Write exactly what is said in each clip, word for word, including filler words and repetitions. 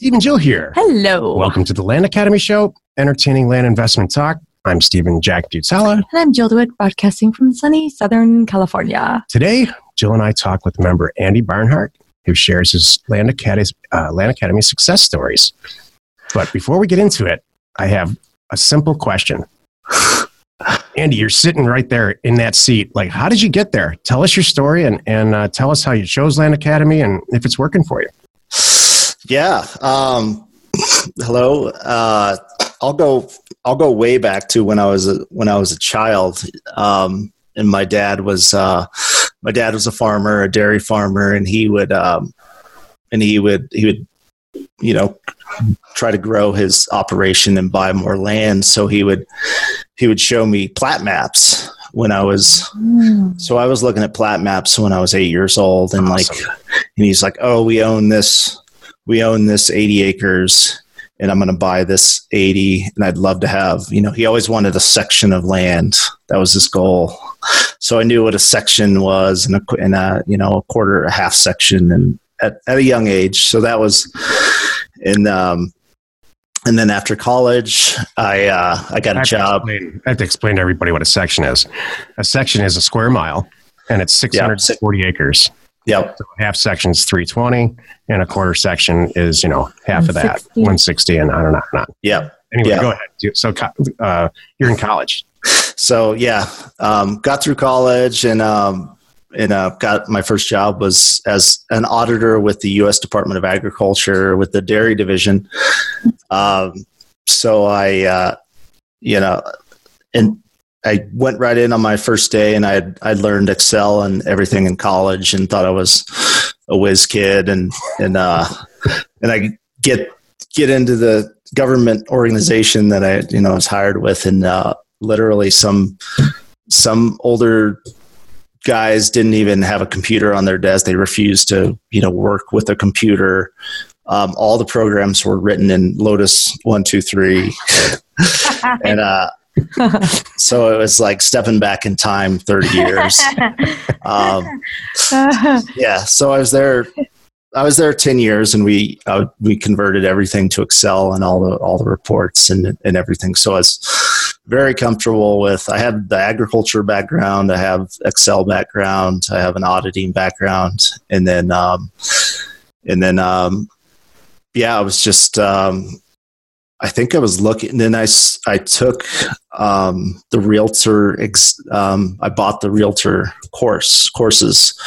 Steve and Jill here. Hello. Welcome to the Land Academy Show, entertaining land investment talk. I'm Steven Jack Butala. And I'm Jill DeWitt, broadcasting from sunny Southern California. Today, Jill and I talk with member Andy Barnhart, who shares his Land Academy, uh, Land Academy success stories. But before we get into it, I have a simple question. Andy, you're sitting right there in that seat. Like, how did you get there? Tell us your story and, and uh, tell us how you chose Land Academy and if it's working for you. Yeah. Um, hello. Uh, I'll go. I'll go way back to when I was a, when I was a child, um, and my dad was uh, my dad was a farmer, a dairy farmer, and he would um, and he would he would you know try to grow his operation and buy more land. So he would he would show me plat maps when I was mm. so I was looking at plat maps when I was eight years old, and awesome. like and he's like, oh, we own this. We own this eighty acres and I'm going to buy this eighty and I'd love to have, you know, he always wanted a section of land. That was his goal. So I knew what a section was and a, and a you know, a quarter, a half section and at, at a young age. So that was, and, um, and then after college, I, uh, I got I a job. Explain, I have to explain to everybody what a section is. A section is a square mile and it's six hundred forty yep. acres. Yep. So half section is three twenty and a quarter section is, you know, half of that, one sixty and on and on and on. Yeah. Anyway, yep. go ahead. So uh, you're in college. So yeah, um, got through college and um, and uh, got my first job was as an auditor with the U S Department of Agriculture with the Dairy Division. Um, so I, uh, you know, and I went right in on my first day and I had, I learned Excel and everything in college and thought I was a whiz kid. And, and, uh, and I get, get into the government organization that I, you know, was hired with. And, uh, literally some, some older guys didn't even have a computer on their desk. They refused to, you know, work with a computer. Um, all the programs were written in Lotus one two three and, uh, so it was like stepping back in time thirty years. Um, yeah. So I was there, I was there ten years and we, uh, we converted everything to Excel and all the, all the reports and, and everything. So I was very comfortable with, I had the agriculture background, I have Excel background, I have an auditing background. And then, um, and then, um, yeah, I was just, um, I think I was looking, then I, I took um, the realtor, ex, um, I bought the realtor course, courses,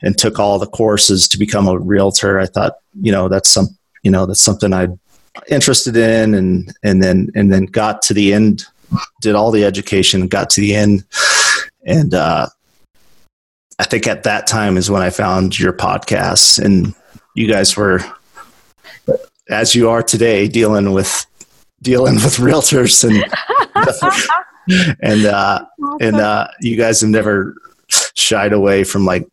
and took all the courses to become a realtor. I thought, you know, that's some, you know, that's something I'm interested in. And, and then, and then got to the end, did all the education, got to the end. And uh, I think at that time is when I found your podcast and you guys were, as you are today, dealing with dealing with realtors and and uh, and uh, you guys have never shied away from like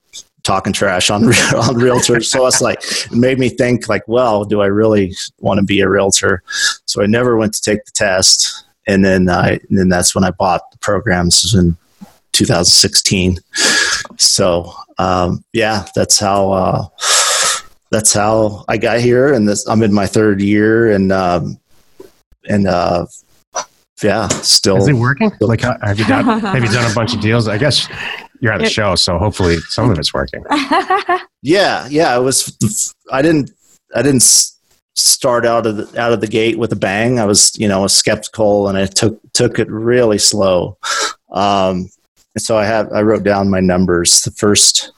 talking trash on on realtors. So it's like it made me think like, well, do I really want to be a realtor? So I never went to take the test, and then I and then that's when I bought the programs in two thousand sixteen. So um, yeah, that's how. Uh, That's how I got here, and this, I'm in my third year, and um, and uh, yeah, still. Is it working? Like, have you done have you done a bunch of deals? I guess you're on the show, so hopefully some of it's working. yeah, yeah, it was. I didn't. I didn't start out of the, out of the gate with a bang. I was, you know, skeptical, and I took took it really slow. Um, and so I have I wrote down my numbers. The first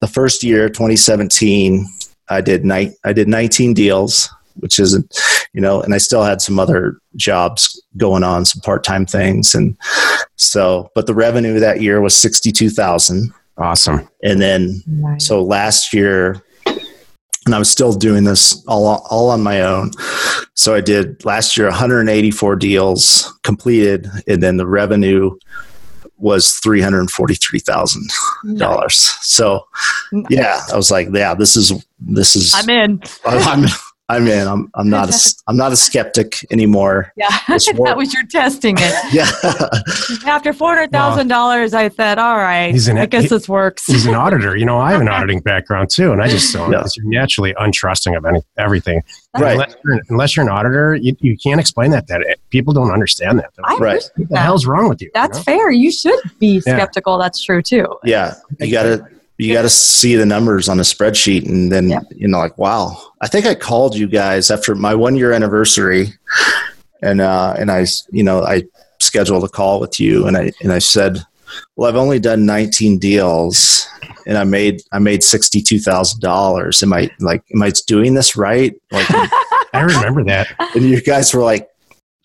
the first year, twenty seventeen. I did night. I did nineteen deals, which isn't, you know, and I still had some other jobs going on, some part-time things, and so. But the revenue that year was sixty-two thousand. Awesome. And then, nice. So last year, and I was still doing this all all on my own. So I did last year one hundred eighty-four deals completed, and then the revenue was three hundred forty-three thousand dollars. Nice. So yeah, I was like, yeah, this is, this is, I'm in, I'm, I'm in. I'm I'm not a, I'm not a skeptic anymore. Yeah, that was your testing it. Yeah. After four hundred thousand dollars, I said, all right, he's an, I guess he, this works. He's an auditor. You know, I have an auditing background too, and I just don't. Yeah. You're naturally untrusting of any, everything. Right. Unless you're, unless you're an auditor, you, you can't explain that. That people don't understand that. Right. What the that. hell's wrong with you? That's you know? fair. You should be skeptical. Yeah. That's true too. Yeah, you got to. You got to see the numbers on a spreadsheet and then, yeah. you know, like, wow. I think I called you guys after my one year anniversary and, uh, and I, you know, I scheduled a call with you and I, and I said, well, I've only done nineteen deals and I made, I made sixty-two thousand dollars. Am I like, am I doing this right? Like, I remember that. And you guys were like,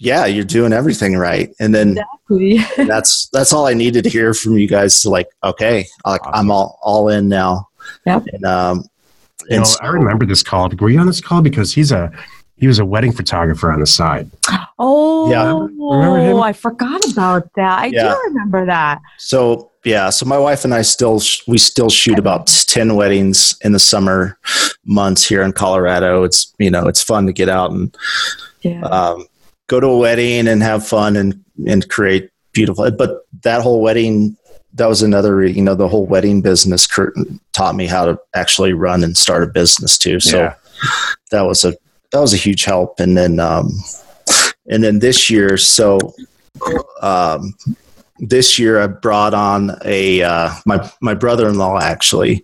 yeah, you're doing everything right. And then exactly. that's that's all I needed to hear from you guys to like, okay, like I'm all, all in now. Yep. And, um, and you know, so, I remember this call. Were you on this call? Because he's a he was a wedding photographer on the side. Oh, yeah. I forgot about that. I yeah. do remember that. So, yeah. So my wife and I still, sh- we still shoot about ten weddings in the summer months here in Colorado. It's, you know, it's fun to get out and, yeah. um, go to a wedding and have fun and, and create beautiful. But that whole wedding, that was another, you know, the whole wedding business taught me how to actually run and start a business too. So yeah. that was a, that was a huge help. And then, um, and then this year, so, um, this year I brought on a, uh, my, my brother-in-law actually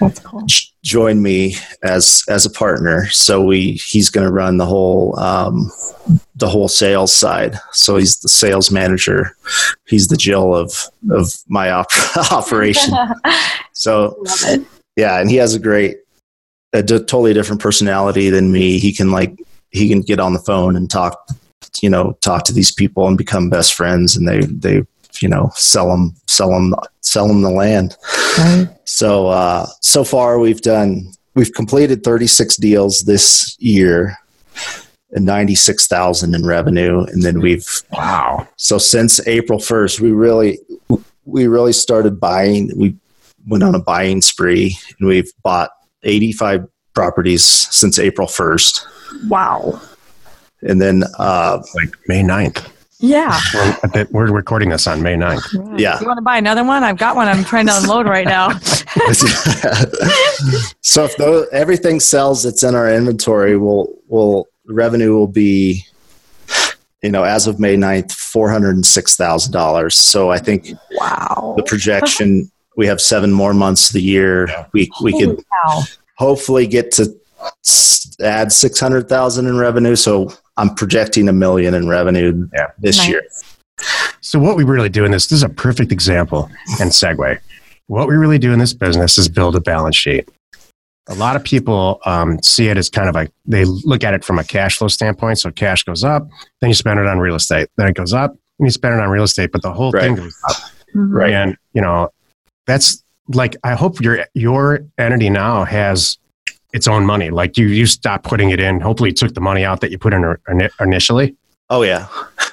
That's cool. j- joined me as, as a partner. So we, he's going to run the whole, um, the whole sales side. So he's the sales manager. He's the Jill of, of my op- operation. So yeah. And he has a great, a d- totally different personality than me. He can like, he can get on the phone and talk, you know, talk to these people and become best friends. And they, they, you know, sell them, sell them, sell them the land. Right. So, uh, so far we've done, we've completed thirty-six deals this year and ninety-six thousand in revenue. And then we've, wow. So since April first, we really, we really started buying, we went on a buying spree and we've bought eighty-five properties since April first. Wow. And then, uh, like May ninth. Yeah. We're, we're recording this on May ninth. Right. Yeah. You want to buy another one? I've got one I'm trying to unload right now. So if those, everything sells that's in our inventory, we'll, we'll, revenue will be, you know, as of May ninth, four hundred six thousand dollars. So I think wow. the projection, we have seven more months of the year. We, we Holy could cow. hopefully get to add six hundred thousand in revenue. So I'm projecting a million in revenue yeah. this nice. year. So what we really do in this, this is a perfect example and segue. What we really do in this business is build a balance sheet. A lot of people um, see it as kind of like, they look at it from a cash flow standpoint. So cash goes up, then you spend it on real estate. Then it goes up and you spend it on real estate, but the whole right. thing goes up. Right. And you know, that's like, I hope your, your entity now has its own money. Like you, you stopped putting it in. Hopefully it took the money out that you put in or, or initially. Oh yeah.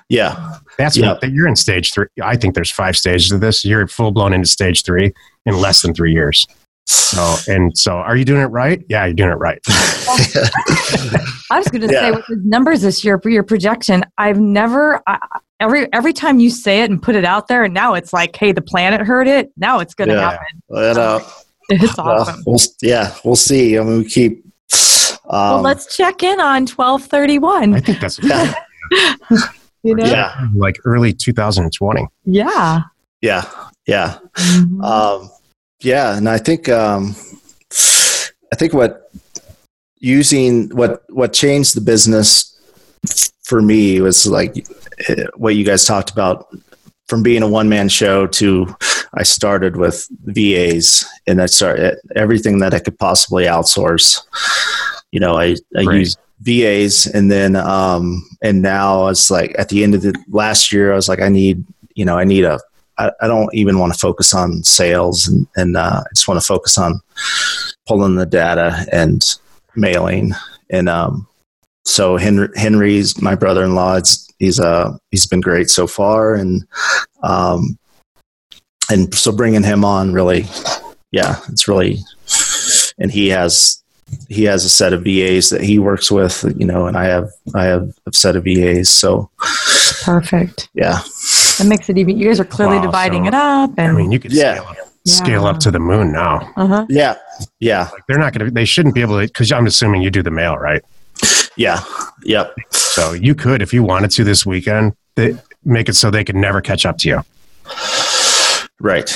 Yeah. That's yeah. what you're in stage three. I think there's five stages of this. You're full blown into stage three in less than three years. So, and so are you doing it right? Yeah, you're doing it right. I was going to yeah. say with the numbers this year for your projection, I've never, I, every, every time you say it and put it out there and now it's like, hey, the planet heard it. Now it's going to yeah. happen. Let out. It's awesome. Well, we'll, yeah, we'll see. I mean, we keep. Um, well, let's check in on twelve thirty-one. I think that's yeah. you know, yeah, like early two thousand twenty. Yeah. Yeah. Yeah. Mm-hmm. Um, yeah, and I think um, I think what using what what changed the business for me was like what you guys talked about. From being a one-man show to, I started with V As and I started everything that I could possibly outsource. You know, I, I right. used V As and then, um, and now it's like at the end of the last year, I was like, I need, you know, I need a, I, I don't even want to focus on sales and, and uh, I just want to focus on pulling the data and mailing. And um, so Henry, Henry's my brother-in-law. It's, He's uh he's been great so far, and um and so bringing him on really, yeah, it's really, and he has he has a set of V As that he works with, you know, and I have, I have a set of V As. So perfect. Yeah. That makes it even, you guys are clearly wow, dividing so, it up. And I mean, you could yeah. scale up. Yeah. Scale up to the moon now. Uh-huh. Yeah. Yeah. Like they're not going to, they shouldn't be able to, because I'm assuming you do the mail, right? Yeah. Yep. So you could, if you wanted to this weekend, they, make it so they could never catch up to you. Right.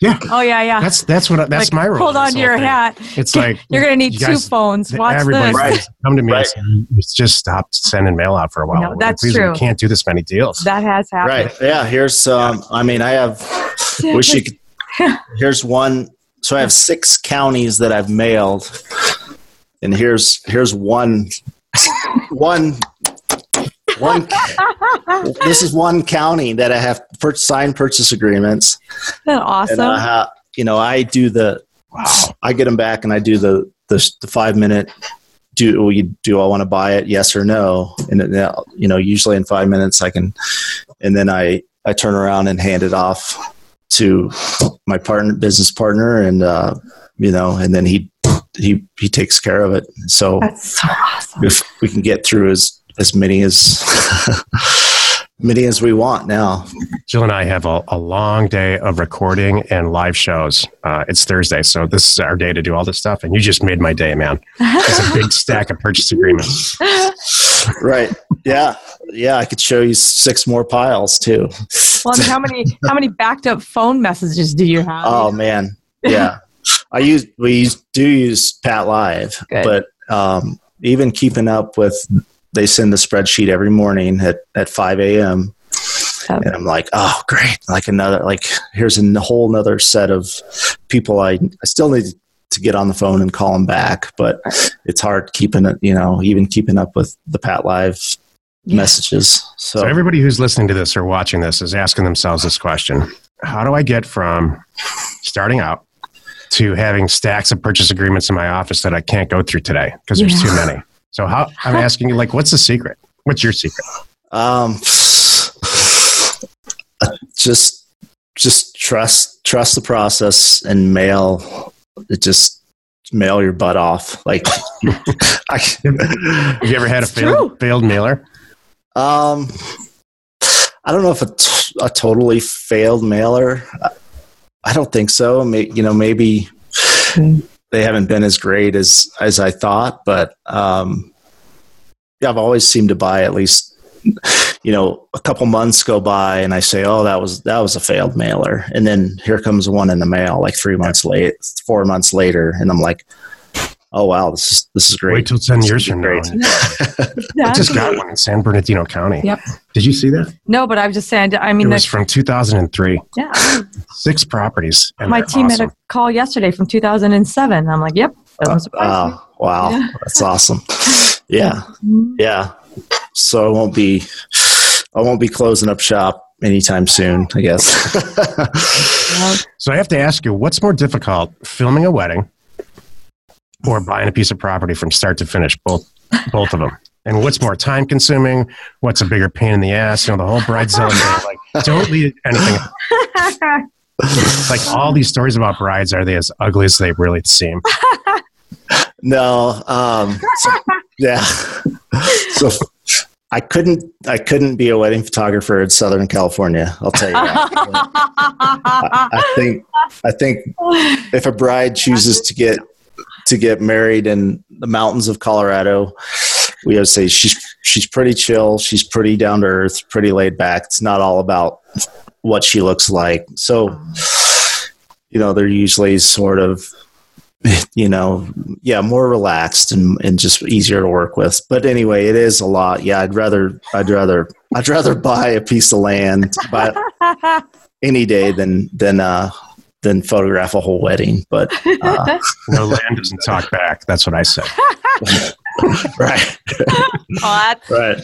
Yeah. Oh yeah, yeah. That's that's what I, that's like, my role. Hold on to your thing. Hat. It's like you're gonna need guys, two phones. Watch this. Right. Come to me. Right. And say, just stop sending mail out for a while. No, that's like, true. We can't do this many deals. That has happened. Right. Yeah. Here's um. I mean, I have. Wish you could. Here's one. So I have six counties that I've mailed, and here's here's one. One. One, this is one county that I have per- signed purchase agreements. Isn't that awesome? And I have, you know, I do the, wow. I get them back and I do the the, the five minute. Do you do I want to buy it? Yes or no? And then, you know, usually in five minutes I can, and then I I turn around and hand it off to my partner, business partner, and uh, you know, and then he he he takes care of it. So that's so awesome. If we can get through his. As many as many as we want now. Jill and I have a, a long day of recording and live shows. Uh, it's Thursday, so this is our day to do all this stuff. And you just made my day, man. It's a big stack of purchase agreements. Right. Yeah. Yeah. I could show you six more piles too. Well, I mean, how many how many backed up phone messages do you have? Oh man. Yeah. I use we do use Pat Live, good. But um, even keeping up with. They send the spreadsheet every morning at, at five a.m. Um, and I'm like, oh, great. Like another, like here's a whole nother set of people. I, I still need to get on the phone and call them back, but it's hard keeping it, you know, even keeping up with the Pat Live yeah. messages. So. so everybody who's listening to this or watching this is asking themselves this question. How do I get from starting out to having stacks of purchase agreements in my office that I can't go through today because there's yeah. too many? So how I'm asking you, like, what's the secret? What's your secret? Um, just, just trust, trust the process and mail. Just mail your butt off. Like, I, have you ever had a failed, failed mailer? Um, I don't know if a, t- a totally failed mailer. I, I don't think so. May, you know, maybe. They haven't been as great as, as I thought, but um, yeah, I've always seemed to buy at least, you know, a couple months go by and I say, oh, that was, that was a failed mailer. And then here comes one in the mail, like three months late, four months later. And I'm like, oh, wow, this is, this is great. Wait till ten years from now. I just got one in San Bernardino County. Yep. Did you see that? No, but I'm just saying, I mean. It was from two thousand three. Yeah. Six properties. My team awesome. Had a call yesterday from two thousand seven. I'm like, yep. That was surprising. Oh, wow. Yeah. That's awesome. Yeah. Yeah. So I won't be, I won't be closing up shop anytime soon, I guess. So I have to ask you, what's more difficult, filming a wedding or buying a piece of property from start to finish, both both of them? And what's more time consuming? What's a bigger pain in the ass? You know, the whole bridezilla thing. Like, don't leave anything. Like, all these stories about brides, are they as ugly as they really seem? No. Um, so, yeah. So I couldn't, I couldn't be a wedding photographer in Southern California. I'll tell you that. I, I think, I think if a bride chooses to get, to get married in the mountains of Colorado, we have to say she's she's pretty chill, she's pretty down to earth, pretty laid back. It's not all about what she looks like. So, you know, they're usually sort of, you know, yeah, more relaxed and, and just easier to work with. But anyway, it is a lot. Yeah, I'd rather I'd rather I'd rather buy a piece of land buy any day than than uh than photograph a whole wedding, but uh, no, land doesn't talk back. That's what I said. Right. Oh, that's, right.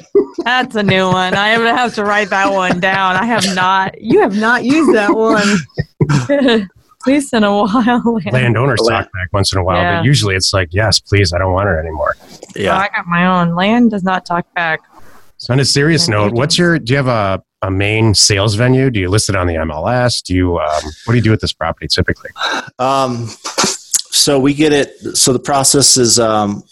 That's a new one. I have to write that one down. I have not. You have not used that one. At least in a while. Landowners talk back once in a while, yeah. But usually it's like, yes, please, I don't want her anymore. Yeah, oh, I got my own. Land does not talk back. So on a serious note, what's your? Do you have a? A main sales venue? Do you list it on the M L S? Do you um, what do you do with this property typically? Um, So we get it. So the process is, um,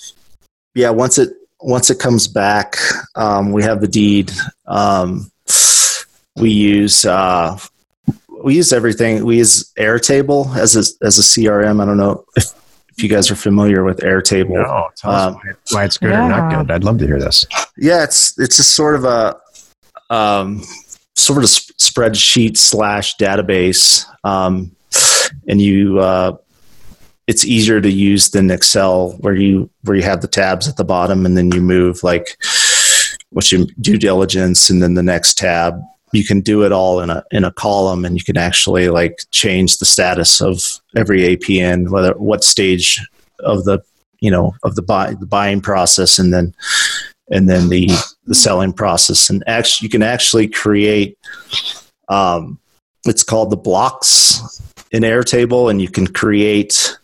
yeah, once it, once it comes back, um, we have the deed. Um, we use, uh, we use everything. We use Airtable as a, as a C R M. I don't know if, if you guys are familiar with Airtable. No, tell us um, why it's good yeah. or not good. I'd love to hear this. Yeah. It's, it's a sort of a, um, sort of sp- spreadsheet slash database. Um, and you, uh, it's easier to use than Excel, where you where you have the tabs at the bottom and then you move like what's your due diligence and then the next tab. You can do it all in a in a column, and you can actually like change the status of every A P N, whether what stage of the you know of the buy the buying process and then and then the the selling process. And actually, you can actually create um, it's called the blocks in Airtable, and you can create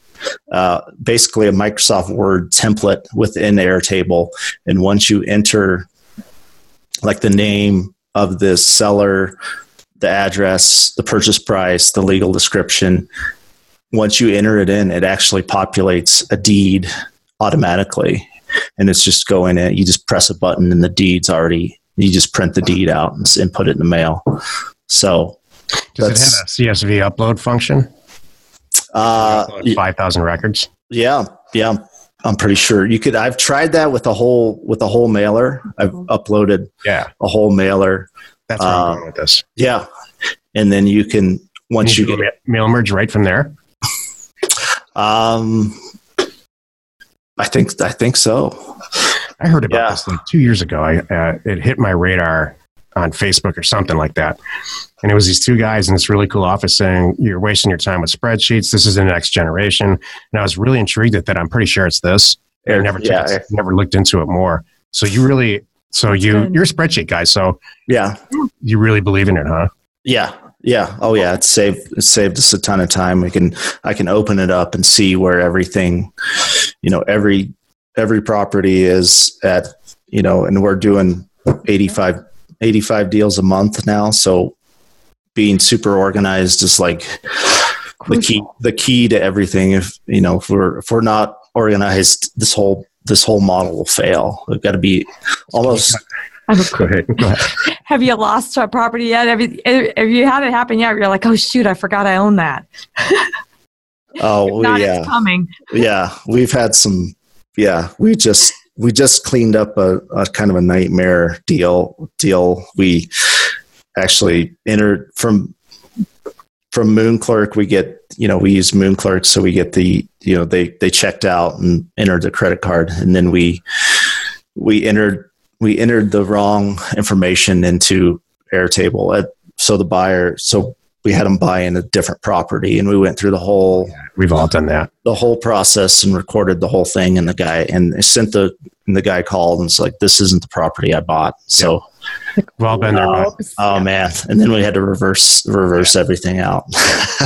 Uh, basically a Microsoft Word template within Airtable. And once you enter like the name of the seller, the address, the purchase price, the legal description, once you enter it in, it actually populates a deed automatically. And it's just going in, you just press a button and the deed's already, you just print the deed out and input it in the mail. So does it have a C S V upload function? Uh, five thousand records. Yeah. Yeah. I'm pretty sure you could, I've tried that with a whole, with a whole mailer. I've uploaded yeah. a whole mailer. That's where uh, I'm going with this. Yeah. And then you can, once you, you get mail merge right from there. um, I think, I think so. I heard about yeah. this like two years ago. I, uh, it hit my radar on Facebook or something like that. And it was these two guys in this really cool office saying, you're wasting your time with spreadsheets. This is the next generation. And I was really intrigued at that. I'm pretty sure it's this. I never, yeah, t- yeah. never looked into it more. So you really, so you, you're a spreadsheet guy. So yeah, you really believe in it, huh? Yeah. Yeah. Oh yeah. It's saved, it's saved us a ton of time. We can, I can open it up and see where everything, you know, every, every property is at, you know, and we're doing eighty-five, eighty-five deals a month now. So being super organized is like the key, the key to everything. If, you know, if we're, if we're not organized, this whole, this whole model will fail. We've got to be almost. Go ahead. Go ahead. Have you lost a property yet? Have you, have you had it happen yet? You're like, oh shoot, I forgot I own that. Oh, not, yeah. It's coming. Yeah. We've had some, yeah, we just, we just cleaned up a, a kind of a nightmare deal deal. We, actually entered from from Moonclerk. We get, you know, we use Moonclerk, so we get the, you know, they they checked out and entered the credit card, and then we we entered we entered the wrong information into Airtable. At, so the buyer, so we had them buy in a different property, and we went through the whole. Yeah, we've all done that. The whole process and recorded the whole thing, and the guy and sent the and the guy called and was like, "This isn't the property I bought." So. Yeah. We've all been there. Oh, oh man! And then we had to reverse reverse yeah. everything out.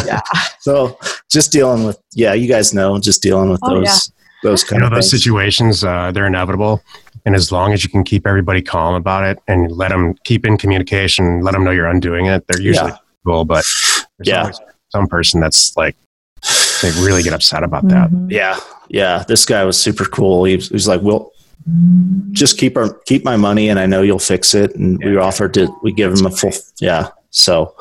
Yeah. So just dealing with yeah, you guys know, just dealing with oh, those yeah. those kind you know, of those things. Situations. Uh, they're inevitable, and as long as you can keep everybody calm about it and let them keep in communication, let them know you're undoing it. They're usually yeah. cool, but there's yeah. always some person that's like they really get upset about mm-hmm. that. Yeah, yeah. This guy was super cool. He was, he was like, "We'll." Just keep our keep my money, and I know you'll fix it. And yeah. we offered to we give them a full yeah. So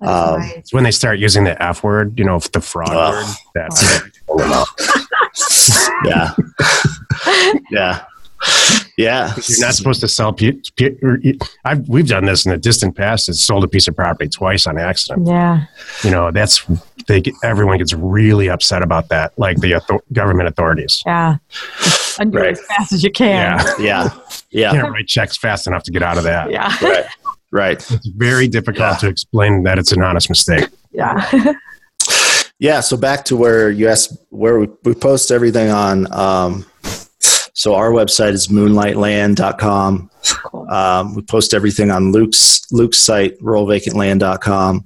um, right. when they start using the F word, you know, the fraud uh, word, that's yeah, yeah, yeah. You're not supposed to sell. Pe- pe- I've we've done this in the distant past. It's sold a piece of property twice on accident. Yeah, you know that's they get, everyone gets really upset about that, like the author- government authorities. Yeah. Undo right. it as fast as you can. Yeah. Yeah. Yeah. You can't write checks fast enough to get out of that. Yeah. Right. Right. It's very difficult yeah. to explain that it's an honest mistake. Yeah. Yeah. So back to where you asked, where we, we post everything on. Um, so our website is moonlight land dot com. Cool. Um, we post everything on Luke's, Luke's site, rural vacant land dot com.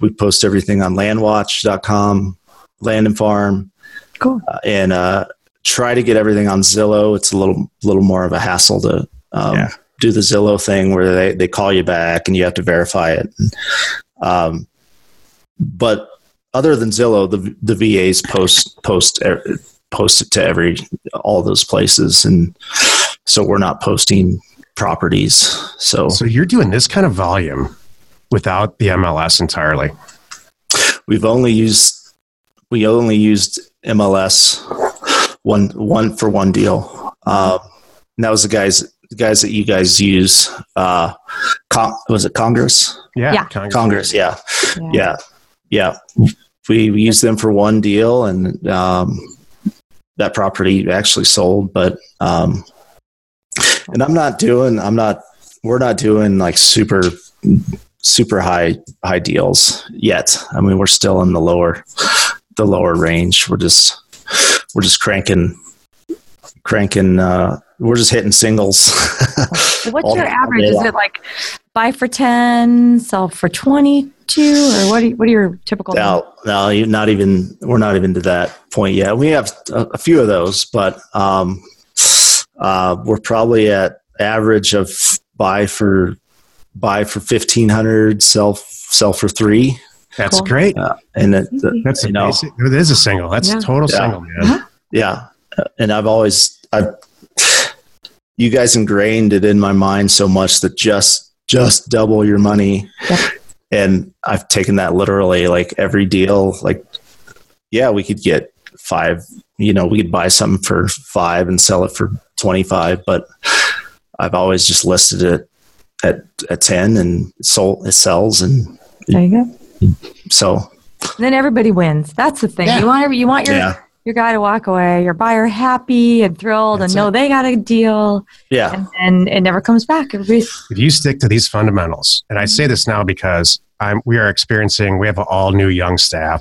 We post everything on land watch dot com, Land and Farm. Cool. Uh, and, uh, try to get everything on Zillow. It's a little, little more of a hassle to um, yeah. do the Zillow thing where they, they call you back and you have to verify it. Um, but other than Zillow, the the V As post post post it to every all those places, and so we're not posting properties. So so you're doing this kind of volume without the M L S entirely. We've only used we only used M L S one one for one deal. Uh, and that was the guys. guys that you guys use, uh, Con- was it Congress? Yeah. yeah. Congress. Congress. Yeah. Yeah. Yeah. yeah. We, we used them for one deal, and, um, that property actually sold, but, um, and I'm not doing, I'm not, we're not doing like super, super high, high deals yet. I mean, we're still in the lower, the lower range. We're just, we're just cranking, cranking, uh, we're just hitting singles. So what's your average? Is it like buy for ten, sell for twenty-two, or what? Are, what are your typical? No, no, you're not even. We're not even to that point yet. We have a, a few of those, but um, uh, we're probably at average of buy for buy for fifteen hundred, sell sell for three. That's cool. Great. Uh, and that, that, that's you know, basic, it is a single. That's yeah. a total yeah. single, man. Uh-huh. Yeah, and I've always I've. You guys ingrained it in my mind so much that just just double your money, yeah. and I've taken that literally. Like every deal, like yeah, we could get five. You know, we could buy something for five and sell it for twenty-five. But I've always just listed it at at ten and sold. It sells, and there you go. So then everybody wins. That's the thing. Yeah. You want you want your. Yeah. Your guy to walk away, your buyer happy and thrilled, That's and know it. They got a deal. Yeah, and, and it never comes back. Everybody's- if you stick to these fundamentals, and I say this now because I'm, we are experiencing, we have an all new young staff,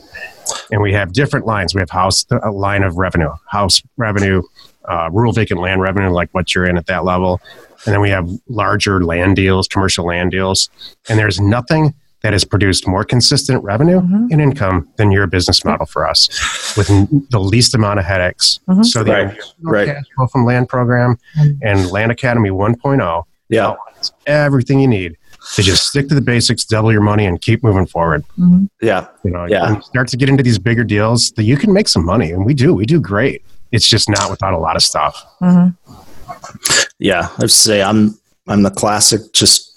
and we have different lines. We have house a line of revenue, house revenue, uh, rural vacant land revenue, like what you're in at that level, and then we have larger land deals, commercial land deals, and there's nothing that has produced more consistent revenue mm-hmm. and income than your business model for us, with n- the least amount of headaches. Mm-hmm. So the right, right. cash flow from Land Program mm-hmm. and Land Academy one point oh, yeah, it's everything you need to just stick to the basics, double your money, and keep moving forward. Mm-hmm. Yeah, you know, yeah. When you start to get into these bigger deals, that you can make some money, and we do, we do great. It's just not without a lot of stuff. Mm-hmm. Yeah, I'd say I'm I'm the classic just.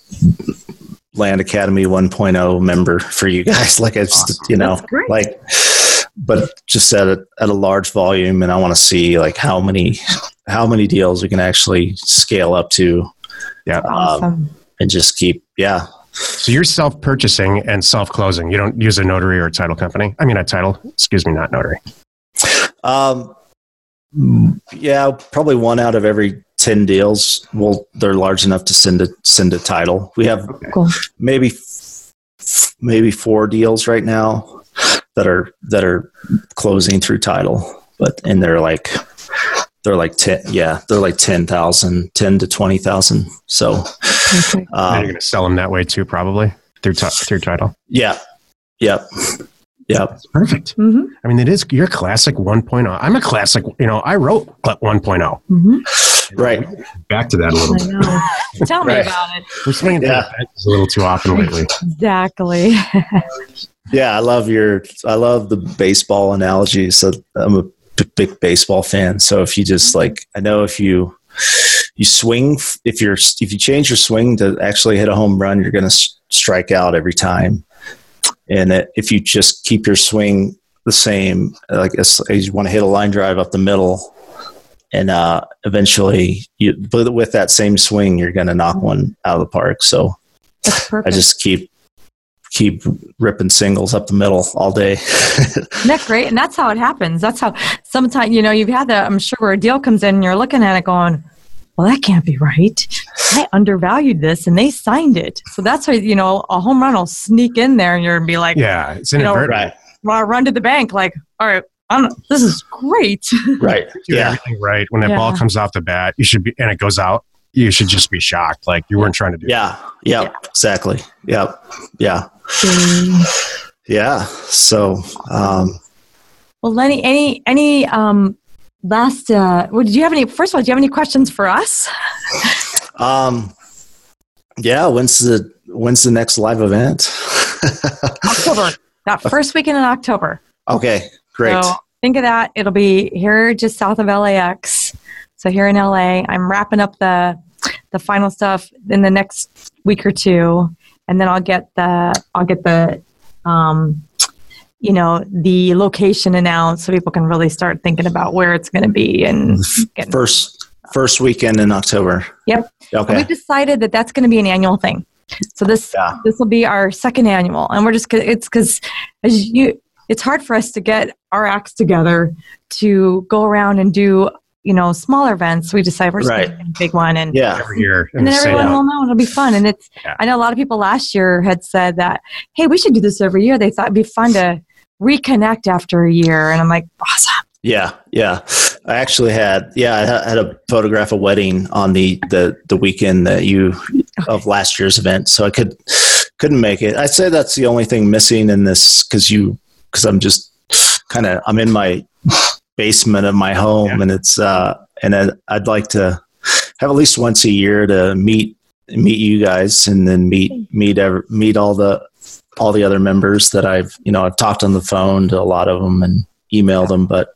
Land Academy one point oh member for you guys. Like it's, awesome. You know, like, but just at a, at a large volume. And I want to see like how many, how many deals we can actually scale up to. Yeah. Awesome. Um, and just keep, yeah. So you're self-purchasing and self-closing. You don't use a notary or a title company. I mean, a title, excuse me, not notary. Um, yeah, probably one out of every ten deals, well, they're large enough to send a send a title. We have okay. cool. maybe maybe four deals right now that are that are closing through title, but and they're like they're like ten, yeah, they're like ten thousand, ten to twenty thousand. So okay. um, and you're gonna sell them that way too, probably through t- through title. Yeah, yep. Yeah, perfect. Mm-hmm. I mean, it is your classic one point oh. I'm a classic, you know, I wrote one point oh. Mm-hmm. Right. Back to that a little bit. Tell right. me about it. We're swinging yeah. a little too often lately. Exactly. Yeah, I love your, I love the baseball analogy. So I'm a big baseball fan. So if you just like, I know if you, you swing, if you're, if you change your swing to actually hit a home run, you're going to strike out every time. And if you just keep your swing the same, like you want to hit a line drive up the middle, and uh, eventually, you, but with that same swing, you're going to knock one out of the park. So I just keep keep ripping singles up the middle all day. Isn't that great? And that's how it happens. That's how sometimes, you know, you've had that, I'm sure, where a deal comes in and you're looking at it going, well, that can't be right. I undervalued this, and they signed it. So that's how, you know, a home run will sneak in there, and you're going to be like, yeah, it's inadvertent. You know, right. Run to the bank, like, all right, I'm, this is great. Right. Yeah. Everything right. When that yeah. ball comes off the bat, you should be, and it goes out, you should just be shocked. Like, you weren't trying to do yeah. that. Yeah. Yeah. Exactly. Yeah. Yeah. Yeah. So, um, well, Lenny, any, any, um, Last, uh, well, did you have any? First of all, do you have any questions for us? um, yeah. When's the When's the next live event? October. that first weekend in October. Okay, great. So think of that. It'll be here just south of L A X. So here in L A, I'm wrapping up the the final stuff in the next week or two, and then I'll get the I'll get the um, you know the location announced so people can really start thinking about where it's going to be and getting first. First weekend in October. Yep. Okay. We've decided that that's going to be an annual thing. So this yeah. this will be our second annual, and we're just it's because as you it's hard for us to get our acts together to go around and do you know smaller events. We decide we're right. just doing a big one, and yeah, every year, and then everyone that. will know and it'll be fun. And it's yeah. I know a lot of people last year had said that hey, we should do this every year. They thought it'd be fun to reconnect after a year, and I'm like awesome. Yeah, yeah. I actually had, yeah, I had a photograph a wedding on the, the, the weekend that you, of last year's event. So I could, couldn't make it. I'd say that's the only thing missing in this because you, because I'm just kind of, I'm in my basement of my home yeah. and it's, uh, and I'd, I'd like to have at least once a year to meet, meet you guys and then meet, meet, every, meet all the, all the other members that I've, you know, I've talked on the phone to a lot of them and emailed yeah. them, but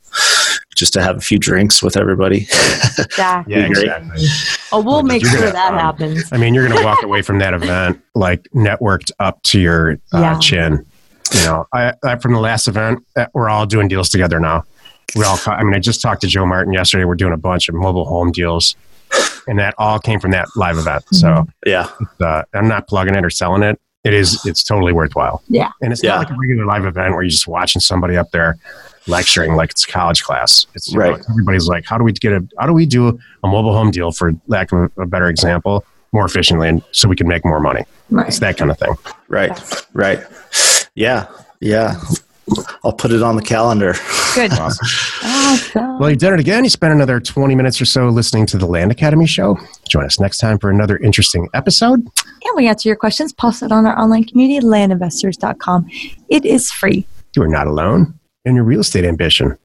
just to have a few drinks with everybody. Exactly. Yeah, exactly. Oh, we'll like, make sure gonna, that um, happens. I mean, you're going to walk away from that event, like networked up to your uh, yeah. chin. You know, I, I from the last event, we're all doing deals together now. We all, I mean, I just talked to Joe Martin yesterday. We're doing a bunch of mobile home deals, and that all came from that live event. So mm-hmm. yeah, uh, I'm not plugging it or selling it. It is, it's totally worthwhile. Yeah. And it's yeah. not like a regular live event where you're just watching somebody up there lecturing like it's a college class. It's right. know, everybody's like, how do we get a, how do we do a mobile home deal for lack of a better example, more efficiently, and so we can make more money. Right. It's that kind of thing. Right. Yes. Right. Yeah. Yeah. I'll put it on the calendar. Good. Awesome. Awesome. Well, you've done it again. You spent another twenty minutes or so listening to the Land Academy show. Join us next time for another interesting episode. And we answer your questions. Post it on our online community, land investors dot com. It is free. You are not alone in your real estate ambition.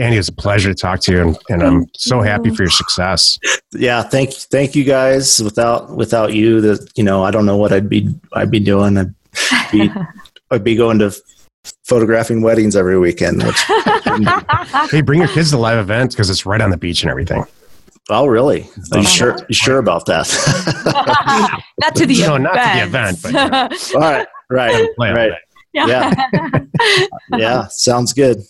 Andy, it's a pleasure to talk to you, and, and I'm so happy for your success. Yeah, thank thank you guys. Without without you, that you know, I don't know what I'd be I'd be doing. I'd be, I'd be going to photographing weddings every weekend. Which, hey, bring your kids to live events because it's right on the beach and everything. Oh, really? Are you sure? You sure about that? Not to the no, event. not to the event. But, yeah. All right, right, right. Yeah. Yeah. yeah. Sounds good.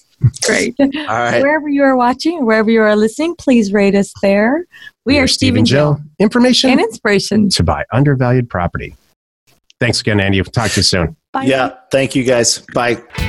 Great. All right. Wherever you are watching, wherever you are listening, please rate us there. We, we are, are Steve and Jill. Jill. Information and inspiration to buy undervalued property. Thanks again, Andy. We'll talk to you soon. Bye. Yeah. Thank you guys. Bye.